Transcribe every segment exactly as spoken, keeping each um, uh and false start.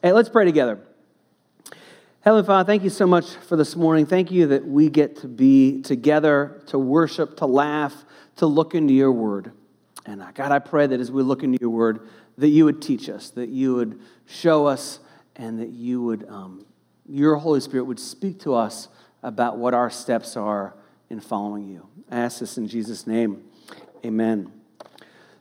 Hey, let's pray together. Heavenly Father, thank you so much for this morning. Thank you that we get to be together, to worship, to laugh, to look into your word. And God, I pray that as we look into your word, that you would teach us, that you would show us, and that you would, um, your Holy Spirit would speak to us about what our steps are in following you. I ask this in Jesus' name. Amen.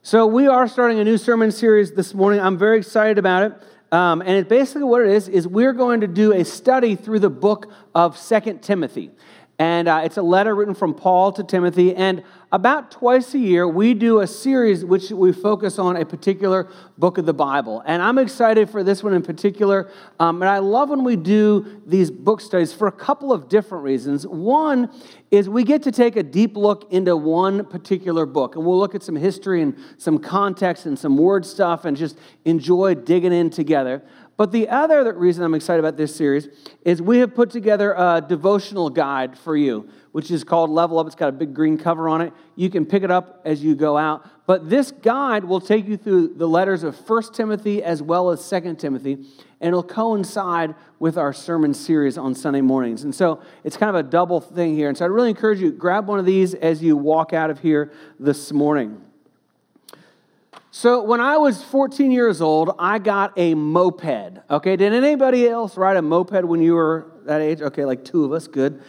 So we are starting a new sermon series this morning. I'm very excited about it. Um, and it basically what it is, is we're going to do a study through the book of Second Timothy. And uh, it's a letter written from Paul to Timothy. And about twice a year, we do a series which we focus on a particular book of the Bible. And I'm excited for this one in particular. Um, and I love when we do these book studies for a couple of different reasons. One is we get to take a deep look into one particular book. And we'll look at some history and some context and some word stuff and just enjoy digging in together. But the other reason I'm excited about this series is we have put together a devotional guide for you, which is called Level Up. It's got a big green cover on it. You can pick it up as you go out. But this guide will take you through the letters of First Timothy as well as Second Timothy, and it'll coincide with our sermon series on Sunday mornings. And so it's kind of a double thing here. And so I really encourage you, grab one of these as you walk out of here this morning. So when I was fourteen years old, I got a moped, okay? Did anybody else ride a moped when you were that age? Okay, like two of us, good.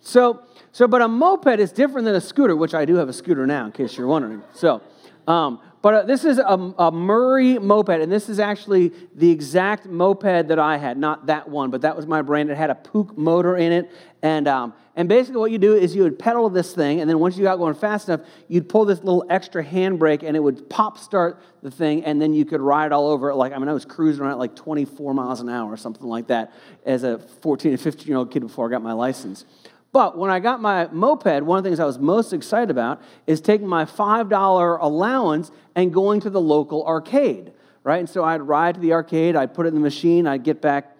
So, so but a moped is different than a scooter, which I do have a scooter now, in case you're wondering. So, um, but uh, this is a, a Murray moped, and this is actually the exact moped that I had, not that one, but that was my brand. It had a Pook motor in it, and um, and basically what you do is you would pedal this thing, and then once you got going fast enough, you'd pull this little extra handbrake, and it would pop start the thing, and then you could ride all over it. Like, I mean, I was cruising around at like twenty-four miles an hour or something like that as a fourteen and fifteen-year-old kid before I got my license. But when I got my moped, one of the things I was most excited about is taking my five dollars allowance and going to the local arcade, right? And so I'd ride to the arcade, I'd put it in the machine, I'd get back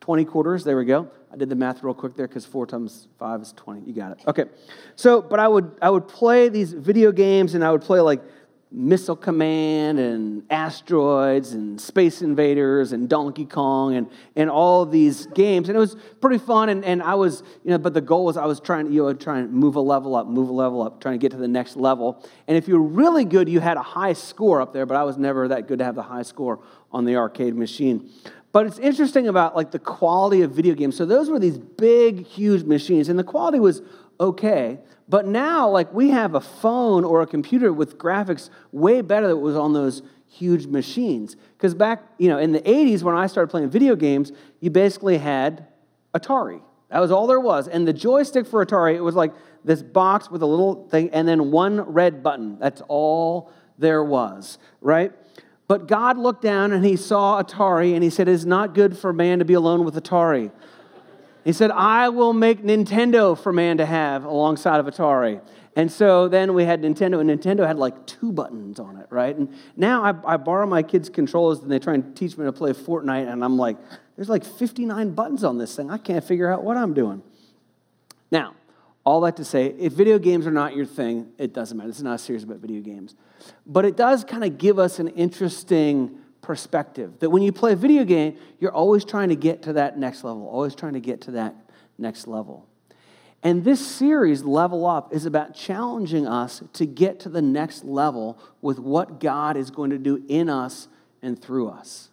twenty quarters, there we go. I did the math real quick there because four times five is twenty, you got it. Okay, so, but I would I would play these video games, and I would play like Missile Command and Asteroids and Space Invaders and Donkey Kong and, and all these games. And it was pretty fun, and, and I was, you know, but the goal was I was trying, you know, trying to move a level up, move a level up, trying to get to the next level. And if you were really good, you had a high score up there, but I was never that good to have the high score on the arcade machine. But it's interesting about like the quality of video games. So those were these big, huge machines, and the quality was okay. But now, like, we have a phone or a computer with graphics way better than it was on those huge machines. Because back, you know, in the eighties, when I started playing video games, you basically had Atari. That was all there was. And the joystick for Atari, it was like this box with a little thing and then one red button. That's all there was, right? But God looked down and he saw Atari and he said, "It is not good for man to be alone with Atari." He said, "I will make Nintendo for man to have alongside of Atari." And so then we had Nintendo, and Nintendo had like two buttons on it, right? And now I, I borrow my kids' controllers, and they try and teach me to play Fortnite, and I'm like, there's like fifty-nine buttons on this thing. I can't figure out what I'm doing. Now, all that to say, if video games are not your thing, it doesn't matter. This is not a series about video games. But it does kind of give us an interesting perspective, that when you play a video game, you're always trying to get to that next level, always trying to get to that next level. And this series, Level Up, is about challenging us to get to the next level with what God is going to do in us and through us.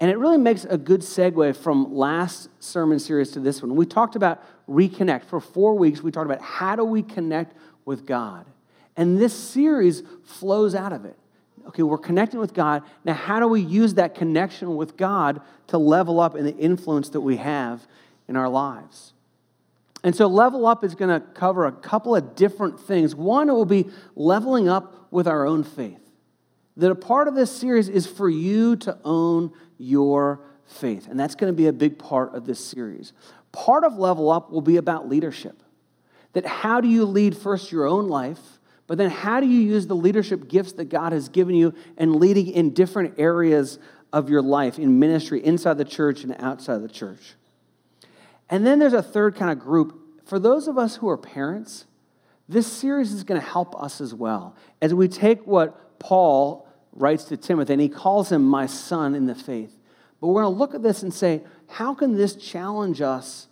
And it really makes a good segue from last sermon series to this one. We talked about reconnect. For four weeks, we talked about how do we connect with God. And this series flows out of it. Okay, we're connecting with God. Now, how do we use that connection with God to level up in the influence that we have in our lives? And so Level Up is going to cover a couple of different things. One, it will be leveling up with our own faith. That a part of this series is for you to own your faith. And that's going to be a big part of this series. Part of Level Up will be about leadership. That how do you lead first your own life? But then how do you use the leadership gifts that God has given you and leading in different areas of your life, in ministry, inside the church and outside the church? And then there's a third kind of group. For those of us who are parents, this series is going to help us as well as we take what Paul writes to Timothy, and he calls him my son in the faith. But we're going to look at this and say, how can this challenge us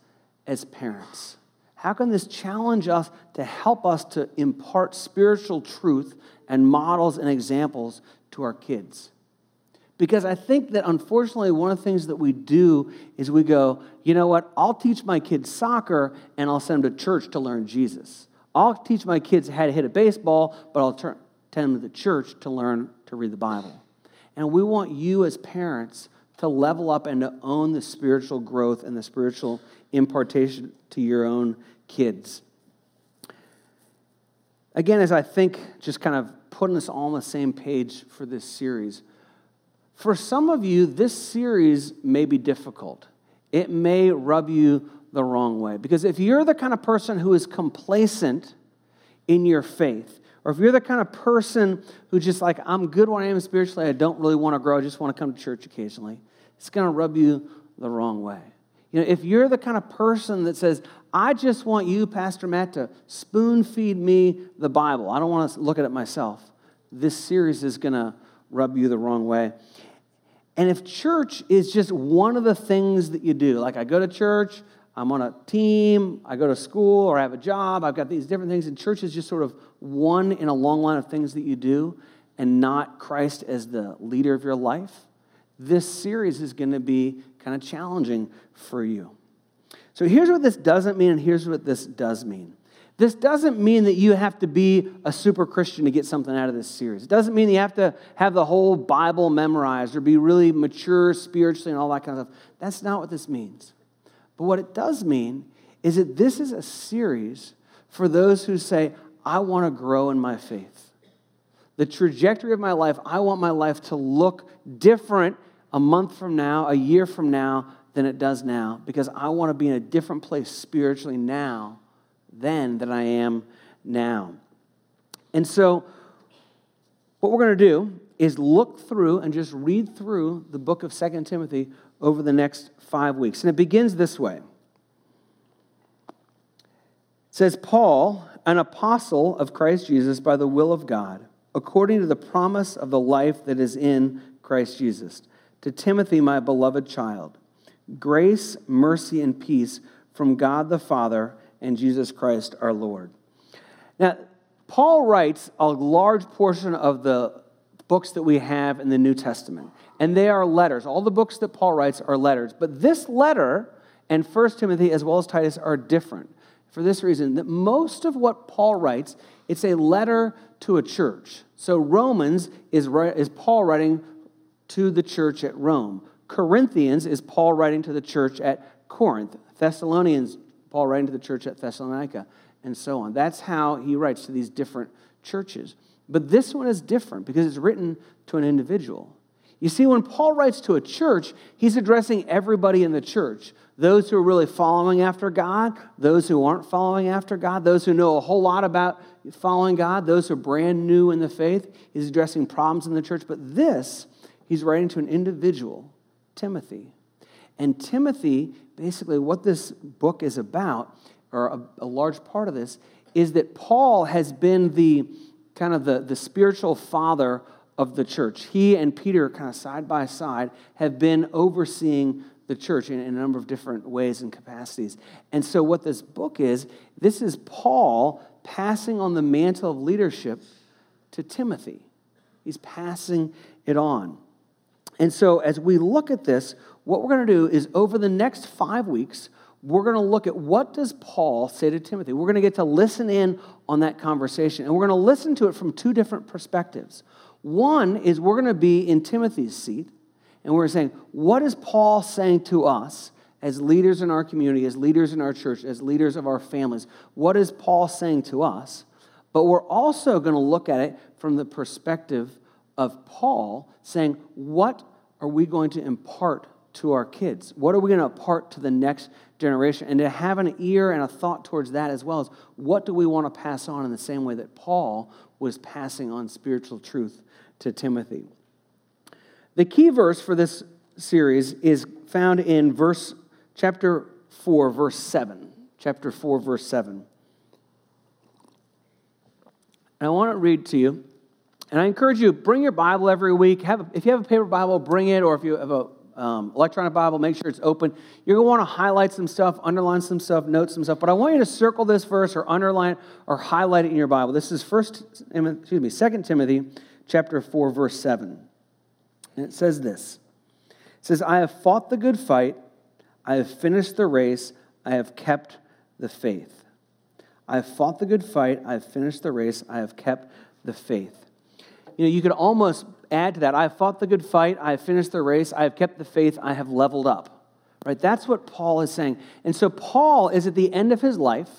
as parents? How can this challenge us to help us to impart spiritual truth and models and examples to our kids? Because I think that, unfortunately, one of the things that we do is we go, you know what, I'll teach my kids soccer and I'll send them to church to learn Jesus. I'll teach my kids how to hit a baseball, but I'll turn them to the church to learn to read the Bible. And we want you as parents to level up and to own the spiritual growth and the spiritual impartation to your own kids. Again, as I think, just kind of putting us all on the same page for this series, for some of you, this series may be difficult. It may rub you the wrong way. Because if you're the kind of person who is complacent in your faith, or if you're the kind of person who just like, I'm good where I am spiritually, I don't really want to grow, I just want to come to church occasionally, it's going to rub you the wrong way. You know, if you're the kind of person that says, I just want you, Pastor Matt, to spoon-feed me the Bible, I don't want to look at it myself, this series is going to rub you the wrong way. And if church is just one of the things that you do, like I go to church, I'm on a team, I go to school, or I have a job, I've got these different things, and church is just sort of one in a long line of things that you do, and not Christ as the leader of your life, this series is going to be kind of challenging for you. So here's what this doesn't mean, and here's what this does mean. This doesn't mean that you have to be a super Christian to get something out of this series. It doesn't mean you have to have the whole Bible memorized or be really mature spiritually and all that kind of stuff. That's not what this means. But what it does mean is that this is a series for those who say, I want to grow in my faith. The trajectory of my life, I want my life to look different a month from now, a year from now, than it does now, because I want to be in a different place spiritually now then than I am now. And so what we're going to do is look through and just read through the book of Second Timothy over the next five weeks. And it begins this way. It says, Paul, an apostle of Christ Jesus by the will of God, according to the promise of the life that is in Christ Jesus, to Timothy, my beloved child, grace, mercy, and peace from God the Father and Jesus Christ our Lord. Now, Paul writes a large portion of the books that we have in the New Testament, and they are letters. All the books that Paul writes are letters, but this letter and First Timothy as well as Titus are different for this reason, that most of what Paul writes, it's a letter to a church. So Romans is, is Paul writing to the church at Rome. Corinthians is Paul writing to the church at Corinth. Thessalonians, Paul writing to the church at Thessalonica, and so on. That's how he writes to these different churches. But this one is different because it's written to an individual. You see, when Paul writes to a church, he's addressing everybody in the church. Those who are really following after God, those who aren't following after God, those who know a whole lot about following God, those who are brand new in the faith. He's addressing problems in the church. But this, he's writing to an individual, Timothy. And Timothy, basically what this book is about, or a, a large part of this, is that Paul has been the kind of the, the spiritual father of the church. He and Peter, kind of side by side, have been overseeing the church in, in a number of different ways and capacities. And so what this book is, this is Paul passing on the mantle of leadership to Timothy. He's passing it on. And so as we look at this, what we're going to do is over the next five weeks, we're going to look at what does Paul say to Timothy. We're going to get to listen in on that conversation, and we're going to listen to it from two different perspectives. One is we're going to be in Timothy's seat, and we're saying, what is Paul saying to us as leaders in our community, as leaders in our church, as leaders of our families? What is Paul saying to us? But we're also going to look at it from the perspective of Paul saying, what are we going to impart to our kids? What are we going to impart to the next generation? And to have an ear and a thought towards that as well as what do we want to pass on in the same way that Paul was passing on spiritual truth to Timothy. The key verse for this series is found in verse chapter four, verse seven. Chapter four, verse seven. And I want to read to you, and I encourage you, bring your Bible every week. Have, if you have a paper Bible, bring it, or if you have a um, electronic Bible, make sure it's open. You're going to want to highlight some stuff, underline some stuff, note some stuff. But I want you to circle this verse or underline it or highlight it in your Bible. This is First, excuse me, Second Timothy chapter four, verse seven. And it says this. It says, I have fought the good fight. I have finished the race. I have kept the faith. I have fought the good fight. I have finished the race. I have kept the faith. You know, you could almost add to that. I have fought the good fight. I have finished the race. I have kept the faith. I have leveled up. Right? That's what Paul is saying. And so Paul is at the end of his life,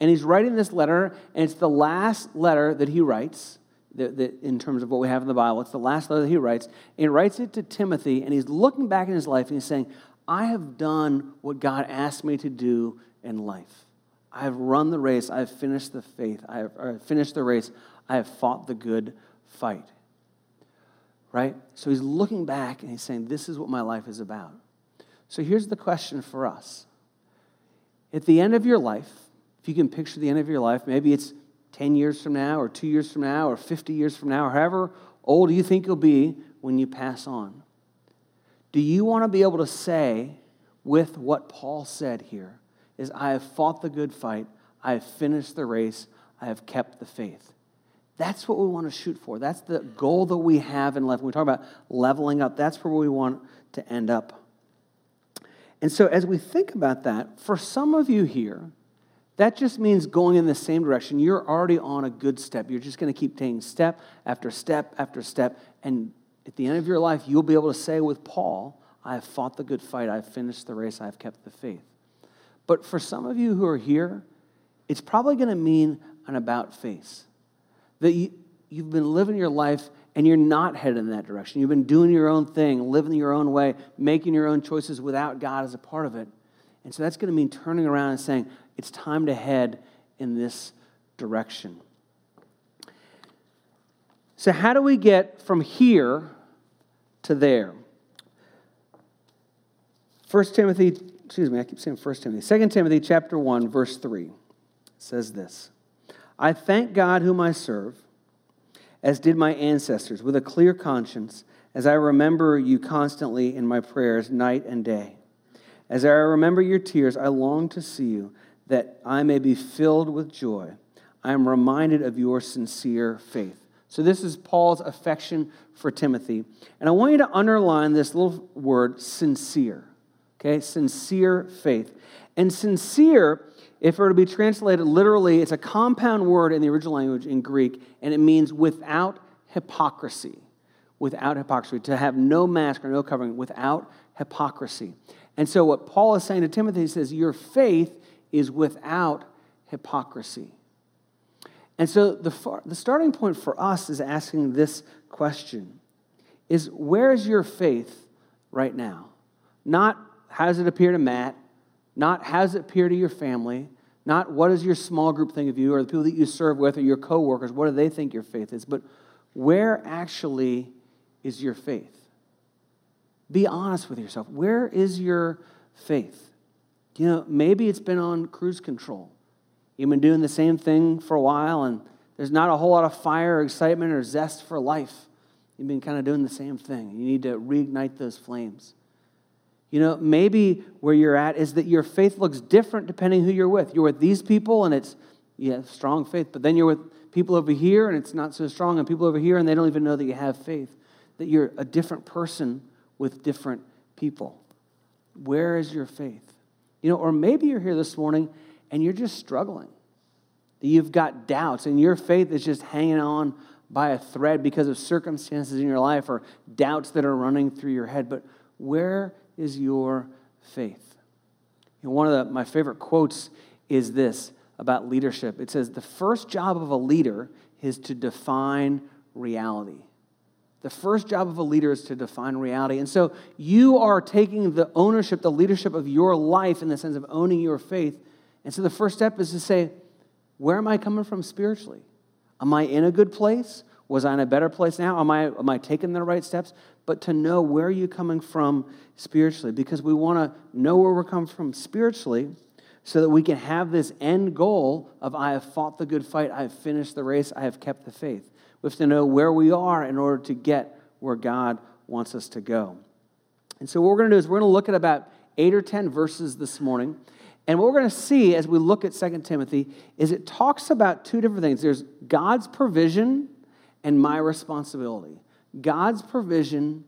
and he's writing this letter, and it's the last letter that he writes that, that, in terms of what we have in the Bible. It's the last letter that he writes. And he writes it to Timothy, and he's looking back in his life, and he's saying, I have done what God asked me to do in life. I have run the race. I have finished the faith. I have, I have finished the race. I have fought the good fight. Right? So he's looking back and he's saying, this is what my life is about. So here's the question for us. At the end of your life, if you can picture the end of your life, maybe it's ten years from now or two years from now or fifty years from now or however old you think you'll be when you pass on. Do you want to be able to say with what Paul said here? Is I have fought the good fight, I have finished the race, I have kept the faith. That's what we want to shoot for. That's the goal that we have in life. When we talk about leveling up, that's where we want to end up. And so as we think about that, for some of you here, that just means going in the same direction. You're already on a good step. You're just going to keep taking step after step after step. And at the end of your life, you'll be able to say with Paul, I have fought the good fight, I have finished the race, I have kept the faith. But for some of you who are here, it's probably going to mean an about face. That you, you've been living your life and you're not headed in that direction. You've been doing your own thing, living your own way, making your own choices without God as a part of it. And so that's going to mean turning around and saying, it's time to head in this direction. So how do we get from here to there? First Timothy Excuse me, I keep saying First Timothy. Second Timothy chapter one, verse three says this. I thank God whom I serve, as did my ancestors, with a clear conscience, as I remember you constantly in my prayers, night and day. As I remember your tears, I long to see you, that I may be filled with joy. I am reminded of your sincere faith. So this is Paul's affection for Timothy. And I want you to underline this little word, sincere. Okay, sincere faith. And sincere, if it were to be translated literally, it's a compound word in the original language in Greek, and it means without hypocrisy. Without hypocrisy. To have no mask or no covering, without hypocrisy. And so what Paul is saying to Timothy, he says, your faith is without hypocrisy. And so the far, the starting point for us is asking this question, is where is your faith right now? Not how does it appear to Matt? Not how does it appear to your family? Not what does your small group think of you or the people that you serve with or your coworkers, what do they think your faith is? But where actually is your faith? Be honest with yourself. Where is your faith? You know, maybe it's been on cruise control. You've been doing the same thing for a while and there's not a whole lot of fire or excitement or zest for life. You've been kind of doing the same thing. You need to reignite those flames. You know, maybe where you're at is that your faith looks different depending who you're with. You're with these people, and it's, yeah, strong faith. But then you're with people over here, and it's not so strong. And people over here, and they don't even know that you have faith. That you're a different person with different people. Where is your faith? You know, or maybe you're here this morning, and you're just struggling. You've got doubts, and your faith is just hanging on by a thread because of circumstances in your life or doubts that are running through your head. But where is your faith? You know, one of the, my favorite quotes is this about leadership. It says, the first job of a leader is to define reality. The first job of a leader is to define reality. And so you are taking the ownership, the leadership of your life in the sense of owning your faith. And so the first step is to say, where am I coming from spiritually? Am I in a good place? Was I in a better place now? Am I, am I taking the right steps? But to know where you're coming from spiritually, because we want to know where we're coming from spiritually so that we can have this end goal of I have fought the good fight, I have finished the race, I have kept the faith. We have to know where we are in order to get where God wants us to go. And so what we're going to do is we're going to look at about eight or ten verses this morning. And what we're going to see as we look at Second Timothy is it talks about two different things. There's God's provision and my responsibility. God's provision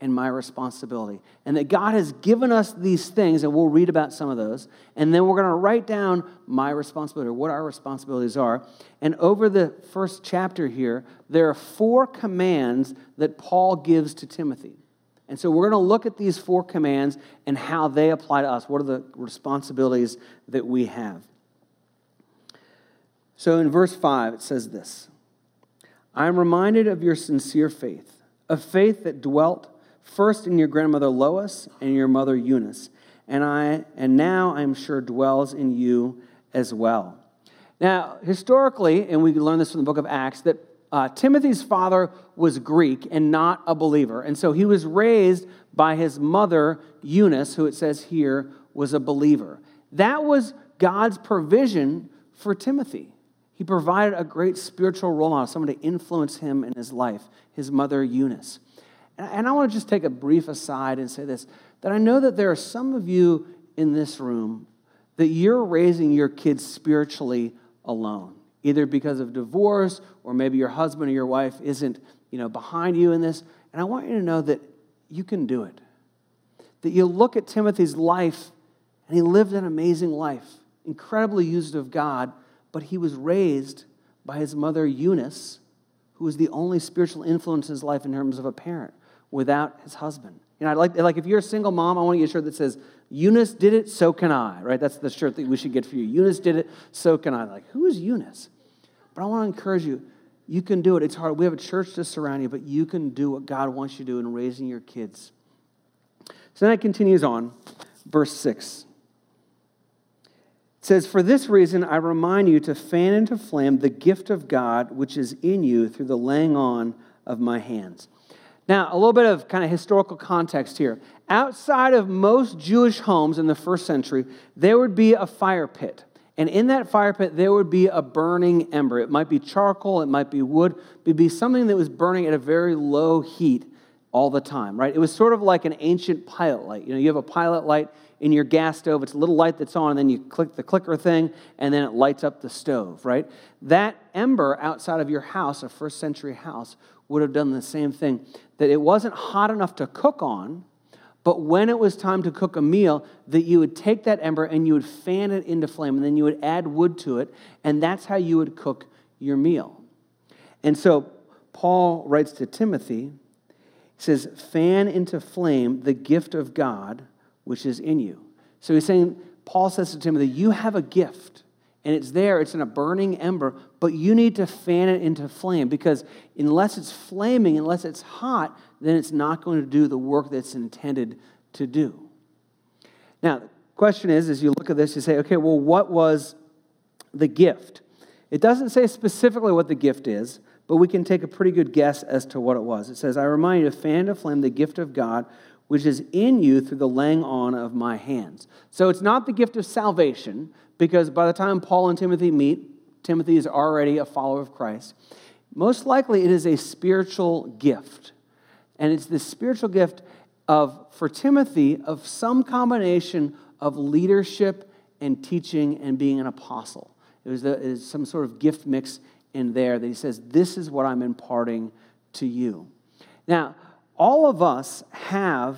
and my responsibility. And that God has given us these things, and we'll read about some of those. And then we're going to write down my responsibility, or what our responsibilities are. And over the first chapter here, there are four commands that Paul gives to Timothy. And so we're going to look at these four commands and how they apply to us. What are the responsibilities that we have? So in verse five, it says this: I am reminded of your sincere faith, a faith that dwelt first in your grandmother Lois and your mother Eunice, and I and now I am sure dwells in you as well. Now, historically, and we learn this from the book of Acts, that Uh, Timothy's father was Greek and not a believer. And so he was raised by his mother, Eunice, who it says here was a believer. That was God's provision for Timothy. He provided a great spiritual role model, someone to influence him in his life, his mother, Eunice. And, and I want to just take a brief aside and say this, that I know that there are some of you in this room that you're raising your kids spiritually alone, either because of divorce or maybe your husband or your wife isn't, you know, behind you in this. And I want you to know that you can do it. That you look at Timothy's life, and he lived an amazing life, incredibly used of God, but he was raised by his mother Eunice, who was the only spiritual influence in his life in terms of a parent without his husband. You know, I'd like, like if you're a single mom, I want to get a shirt that says, Eunice did it, so can I, right? That's the shirt that we should get for you. Eunice did it, so can I. Like, who is Eunice? But I want to encourage you, you can do it. It's hard. We have a church to surround you, but you can do what God wants you to do in raising your kids. So then it continues on, verse six. It says, for this reason I remind you to fan into flame the gift of God which is in you through the laying on of my hands. Now, a little bit of kind of historical context here. Outside of most Jewish homes in the first century, there would be a fire pit. And in that fire pit, there would be a burning ember. It might be charcoal, it might be wood, it would be something that was burning at a very low heat all the time, right? It was sort of like an ancient pilot light. You know, you have a pilot light in your gas stove. It's a little light that's on, and then you click the clicker thing, and then it lights up the stove, right? That ember outside of your house, a first century house, would have done the same thing, that it wasn't hot enough to cook on, but when it was time to cook a meal, that you would take that ember and you would fan it into flame, and then you would add wood to it, and that's how you would cook your meal. And so Paul writes to Timothy, he says, fan into flame the gift of God which is in you. So he's saying, Paul says to Timothy, you have a gift, and it's there, it's in a burning ember, but you need to fan it into flame, because unless it's flaming, unless it's hot, then it's not going to do the work that's intended to do. Now, the question is, as you look at this, you say, okay, well, what was the gift? It doesn't say specifically what the gift is, but we can take a pretty good guess as to what it was. It says, I remind you to fan into flame the gift of God, which is in you through the laying on of my hands. So it's not the gift of salvation, because by the time Paul and Timothy meet, Timothy is already a follower of Christ. Most likely it is a spiritual gift. And it's the spiritual gift of, for Timothy, of some combination of leadership and teaching and being an apostle. It was, the, it was some sort of gift mix in there that he says, this is what I'm imparting to you. Now, all of us have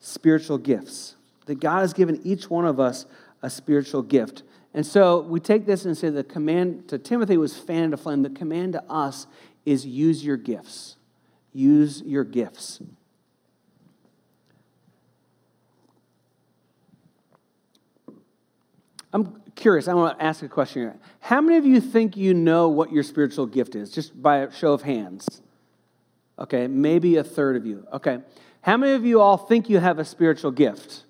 spiritual gifts, that God has given each one of us a spiritual gift. And so we take this and say the command to Timothy was fan into flame. The command to us is use your gifts. Use your gifts. I'm curious. I want to ask a question here. How many of you think you know what your spiritual gift is? Just by a show of hands. Okay, maybe a third of you. Okay. How many of you all think you have a spiritual gift?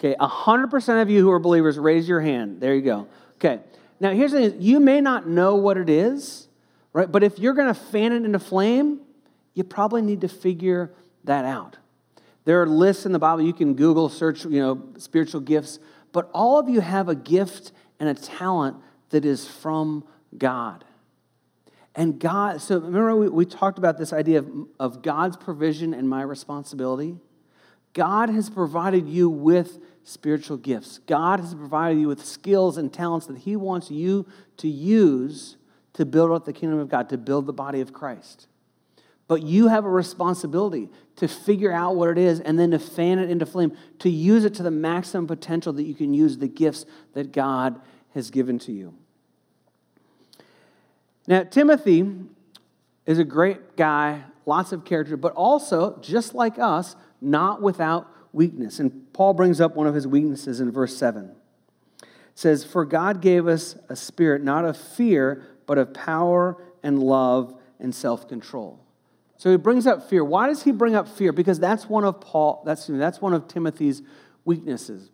Okay, one hundred percent of you who are believers, raise your hand. There you go. Okay. Now, here's the thing. You may not know what it is, right? But if you're going to fan it into flame, you probably need to figure that out. There are lists in the Bible. You can Google search, you know, spiritual gifts. But all of you have a gift and a talent that is from God. And God, so remember we, we talked about this idea of, of God's provision and my responsibility? God has provided you with spiritual gifts. God has provided you with skills and talents that he wants you to use to build up the kingdom of God, to build the body of Christ. But you have a responsibility to figure out what it is and then to fan it into flame, to use it to the maximum potential that you can use the gifts that God has given to you. Now, Timothy is a great guy, lots of character, but also, just like us, not without weakness. And Paul brings up one of his weaknesses in verse seven. It says, "For God gave us a spirit not of fear, but of power and love and self-control." So he brings up fear. Why does he bring up fear? Because that's one of Paul, that's, that's one of Timothy's weaknesses.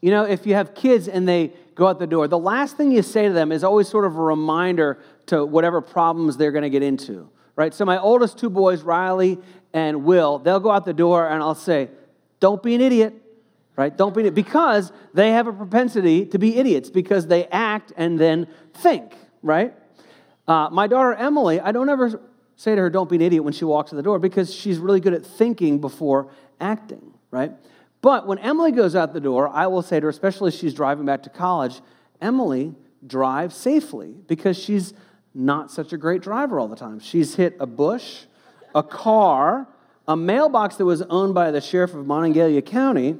You know, if you have kids and they go out the door, the last thing you say to them is always sort of a reminder to whatever problems they're going to get into, right? So my oldest two boys, Riley and Will, they'll go out the door and I'll say, "Don't be an idiot," right? Don't be an idiot, because they have a propensity to be idiots because they act and then think, right? Uh, my daughter, Emily, I don't ever say to her, "Don't be an idiot," when she walks in the door, because she's really good at thinking before acting, right? But when Emily goes out the door, I will say to her, especially if she's driving back to college, "Emily, drive safely," because she's not such a great driver all the time. She's hit a bush, a car, a mailbox that was owned by the sheriff of Monongalia County,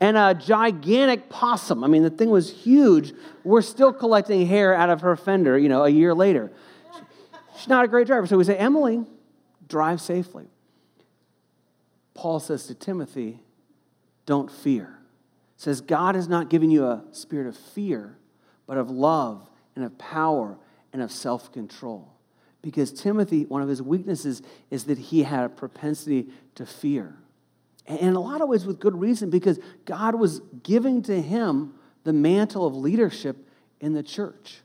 and a gigantic possum. I mean, the thing was huge. We're still collecting hair out of her fender, you know, a year later. She's not a great driver. So we say, "Emily, drive safely." Paul says to Timothy, "Don't fear." He says, God has not given you a spirit of fear, but of love and of power and of self-control. Because Timothy, one of his weaknesses is that he had a propensity to fear. And in a lot of ways with good reason, because God was giving to him the mantle of leadership in the church.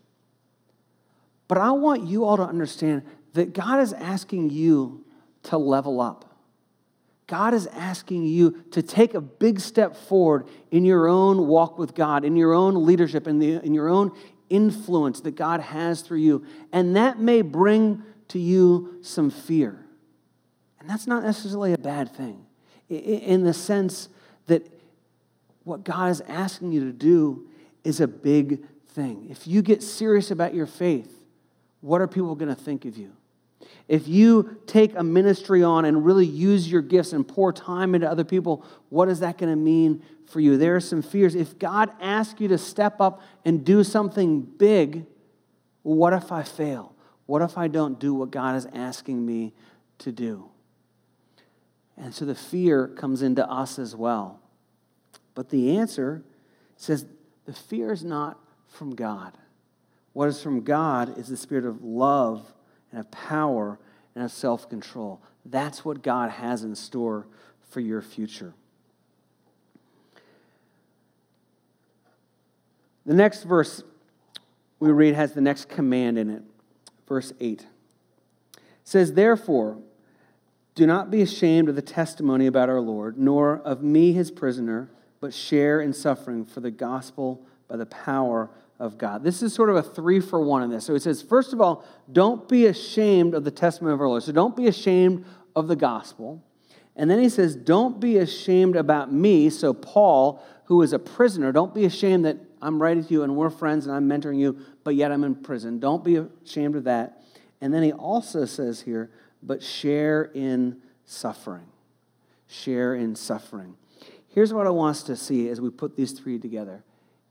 But I want you all to understand that God is asking you to level up. God is asking you to take a big step forward in your own walk with God, in your own leadership, in, the, in your own influence that God has through you. And that may bring to you some fear. And that's not necessarily a bad thing, in the sense that what God is asking you to do is a big thing. If you get serious about your faith, what are people going to think of you? If you take a ministry on and really use your gifts and pour time into other people, what is that going to mean for you? There are some fears. If God asks you to step up and do something big, what if I fail? What if I don't do what God is asking me to do? And so the fear comes into us as well. But the answer says the fear is not from God. What is from God is the spirit of love and of power and of self-control. That's what God has in store for your future. The next verse we read has the next command in it. Verse eight. It says, "Therefore, do not be ashamed of the testimony about our Lord, nor of me his prisoner, but share in suffering for the gospel by the power of God. Of God." This is sort of a three for one in this. So it says, first of all, don't be ashamed of the testimony of our Lord. So don't be ashamed of the gospel. And then he says, don't be ashamed about me. So Paul, who is a prisoner, don't be ashamed that I'm writing to you and we're friends and I'm mentoring you, but yet I'm in prison. Don't be ashamed of that. And then he also says here, but share in suffering. Share in suffering. Here's what I want us to see as we put these three together,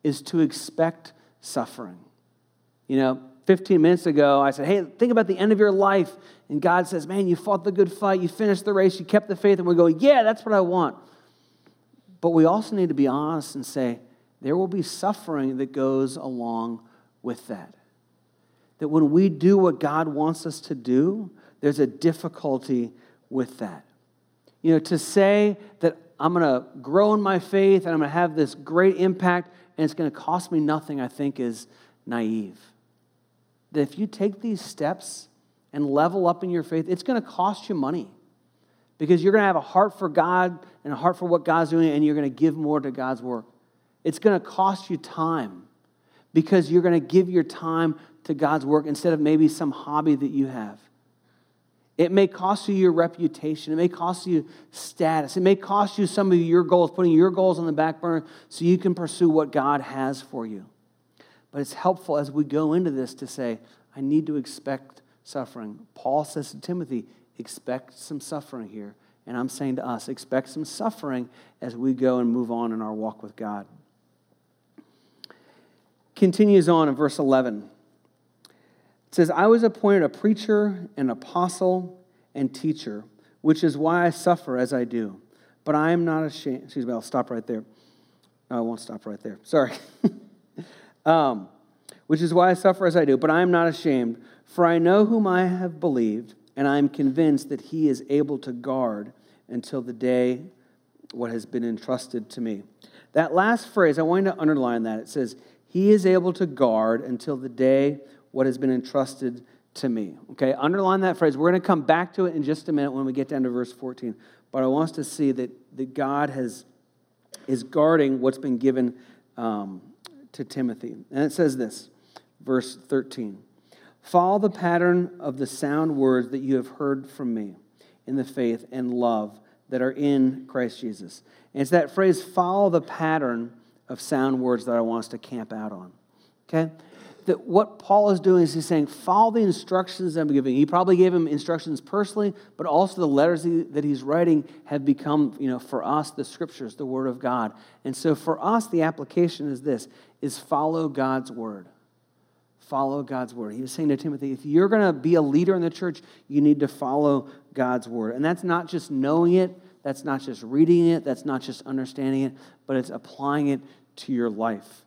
is to expect suffering. You know, fifteen minutes ago, I said, hey, think about the end of your life. And God says, man, you fought the good fight. You finished the race. You kept the faith. And we go, yeah, that's what I want. But we also need to be honest and say, there will be suffering that goes along with that. That when we do what God wants us to do, there's a difficulty with that. You know, to say that I'm going to grow in my faith and I'm going to have this great impact and it's going to cost me nothing, I think, is naive. That if you take these steps and level up in your faith, it's going to cost you money because you're going to have a heart for God and a heart for what God's doing, and you're going to give more to God's work. It's going to cost you time because you're going to give your time to God's work instead of maybe some hobby that you have. It may cost you your reputation. It may cost you status. It may cost you some of your goals, putting your goals on the back burner so you can pursue what God has for you. But it's helpful as we go into this to say, I need to expect suffering. Paul says to Timothy, expect some suffering here. And I'm saying to us, expect some suffering as we go and move on in our walk with God. Continues on in verse eleven. It says, I was appointed a preacher, an apostle, and teacher, which is why I suffer as I do. But I am not ashamed. Excuse me, I'll stop right there. No, I won't stop right there. Sorry. um, which is why I suffer as I do, but I am not ashamed. For I know whom I have believed, and I am convinced that he is able to guard until the day what has been entrusted to me. That last phrase, I wanted to underline that. It says, he is able to guard until the day what has been entrusted to me. Okay, underline that phrase. We're going to come back to it in just a minute when we get down to verse fourteen. But I want us to see that, that God has is guarding what's been given um, to Timothy. And it says this, verse thirteen. Follow the pattern of the sound words that you have heard from me in the faith and love that are in Christ Jesus. And it's that phrase, follow the pattern of sound words, that I want us to camp out on. Okay? That what Paul is doing is he's saying, follow the instructions I'm giving. He probably gave him instructions personally, but also the letters that he's writing have become, you know, for us, the scriptures, the word of God. And so for us, the application is this, is follow God's word. Follow God's word. He was saying to Timothy, if you're going to be a leader in the church, you need to follow God's word. And that's not just knowing it, that's not just reading it, that's not just understanding it, but it's applying it to your life.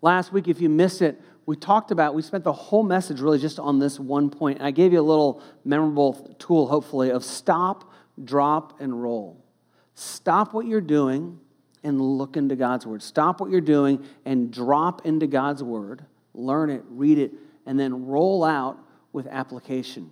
Last week, if you missed it, we talked about, we spent the whole message really just on this one point. And I gave you a little memorable tool, hopefully, of stop, drop, and roll. Stop what you're doing and look into God's word. Stop what you're doing and drop into God's word. Learn it, read it, and then roll out with application.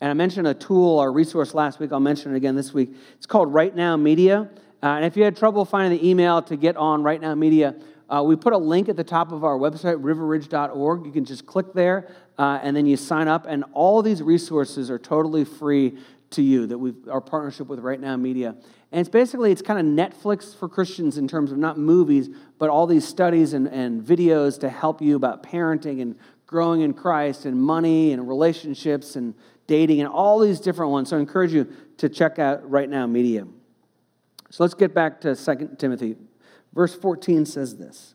And I mentioned a tool or resource last week. I'll mention it again this week. It's called Right Now Media. Uh, and if you had trouble finding the email to get on Right Now Media, Uh, we put a link at the top of our website, river ridge dot org. You can just click there, uh, and then you sign up. And all these resources are totally free to you, that we've our partnership with Right Now Media. And it's basically, it's kind of Netflix for Christians in terms of not movies, but all these studies and, and videos to help you about parenting and growing in Christ and money and relationships and dating and all these different ones. So I encourage you to check out Right Now Media. So let's get back to Second Timothy. Verse fourteen says this,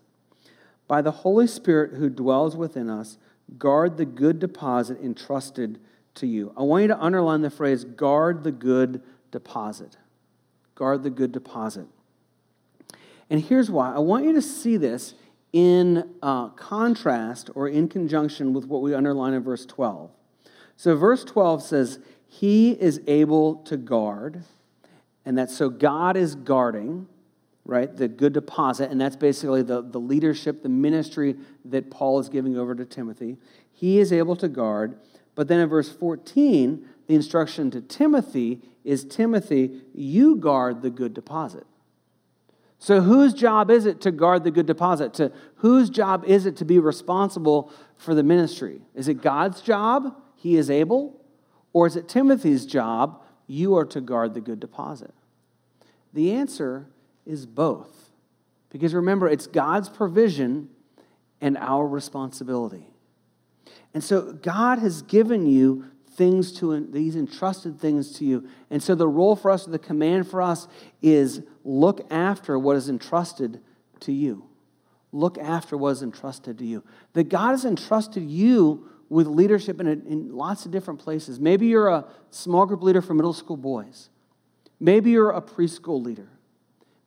by the Holy Spirit who dwells within us, guard the good deposit entrusted to you. I want you to underline the phrase, guard the good deposit. Guard the good deposit. And here's why. I want you to see this in uh, contrast or in conjunction with what we underline in verse twelve. So verse twelve says, he is able to guard, and that so God is guarding, right, the good deposit, and that's basically the, the leadership, the ministry that Paul is giving over to Timothy. He is able to guard, but then in verse fourteen, the instruction to Timothy is, Timothy, you guard the good deposit. So whose job is it to guard the good deposit? To whose job is it to be responsible for the ministry? Is it God's job, he is able, or is it Timothy's job, you are to guard the good deposit? The answer is both. Because remember, it's God's provision and our responsibility. And so God has given you things to, these entrusted things to you. And so the role for us, the command for us is look after what is entrusted to you. Look after what is entrusted to you. That God has entrusted you with leadership in, a, in lots of different places. Maybe you're a small group leader for middle school boys. Maybe you're a preschool leader.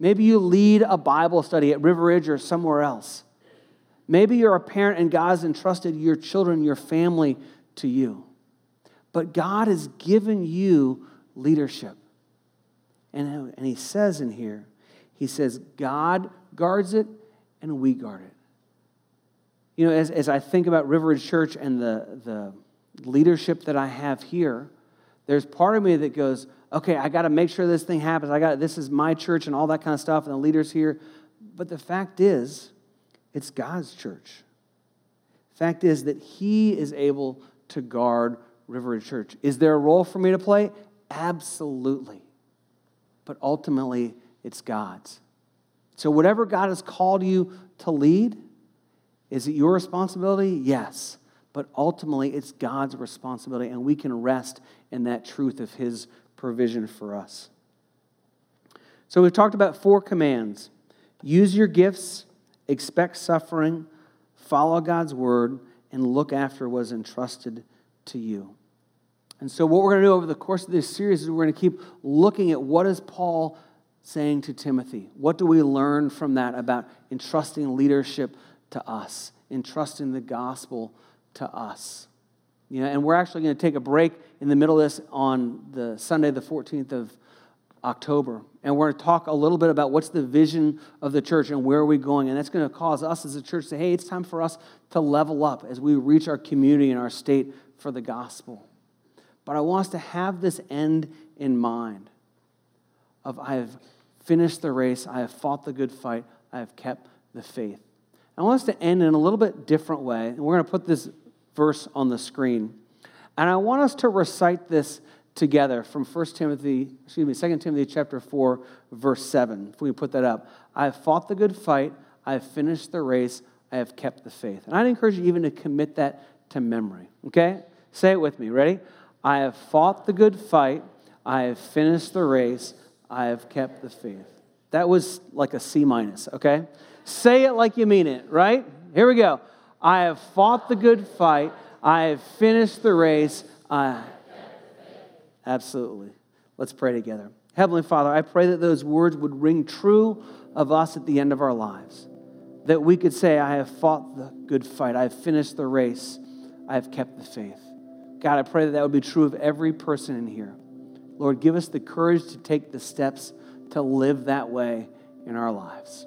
Maybe you lead a Bible study at River Ridge or somewhere else. Maybe you're a parent and God has entrusted your children, your family to you. But God has given you leadership. And, and he says in here, he says, God guards it and we guard it. You know, as, as I think about River Ridge Church and the, the leadership that I have here, there's part of me that goes, okay, I got to make sure this thing happens. I got this is my church and all that kind of stuff, and the leaders here. But the fact is, it's God's church. The fact is that he is able to guard River Ridge Church. Is there a role for me to play? Absolutely. But ultimately, it's God's. So whatever God has called you to lead, is it your responsibility? Yes. But ultimately, it's God's responsibility, and we can rest in that truth of his provision for us. So we've talked about four commands. Use your gifts, expect suffering, follow God's word, and look after what is entrusted to you. And so what we're going to do over the course of this series is we're going to keep looking at what is Paul saying to Timothy. What do we learn from that about entrusting leadership to us, entrusting the gospel to us? You know, and we're actually going to take a break in the middle of this on the Sunday, the fourteenth of October. And we're going to talk a little bit about what's the vision of the church and where are we going. And that's going to cause us as a church to say, hey, it's time for us to level up as we reach our community and our state for the gospel. But I want us to have this end in mind of I have finished the race, I have fought the good fight, I have kept the faith. I want us to end in a little bit different way. And we're going to put this verse on the screen. And I want us to recite this together from First Timothy, excuse me, Second Timothy chapter four, verse seven. If we put that up. I have fought the good fight, I have finished the race, I have kept the faith. And I'd encourage you even to commit that to memory, okay? Say it with me, ready? I have fought the good fight, I have finished the race, I have kept the faith. That was like a C minus, okay? Say it like you mean it, right? Here we go. I have fought the good fight, I have finished the race, I Absolutely. Let's pray together. Heavenly Father, I pray that those words would ring true of us at the end of our lives, that we could say, I have fought the good fight. I have finished the race. I have kept the faith. God, I pray that that would be true of every person in here. Lord, give us the courage to take the steps to live that way in our lives.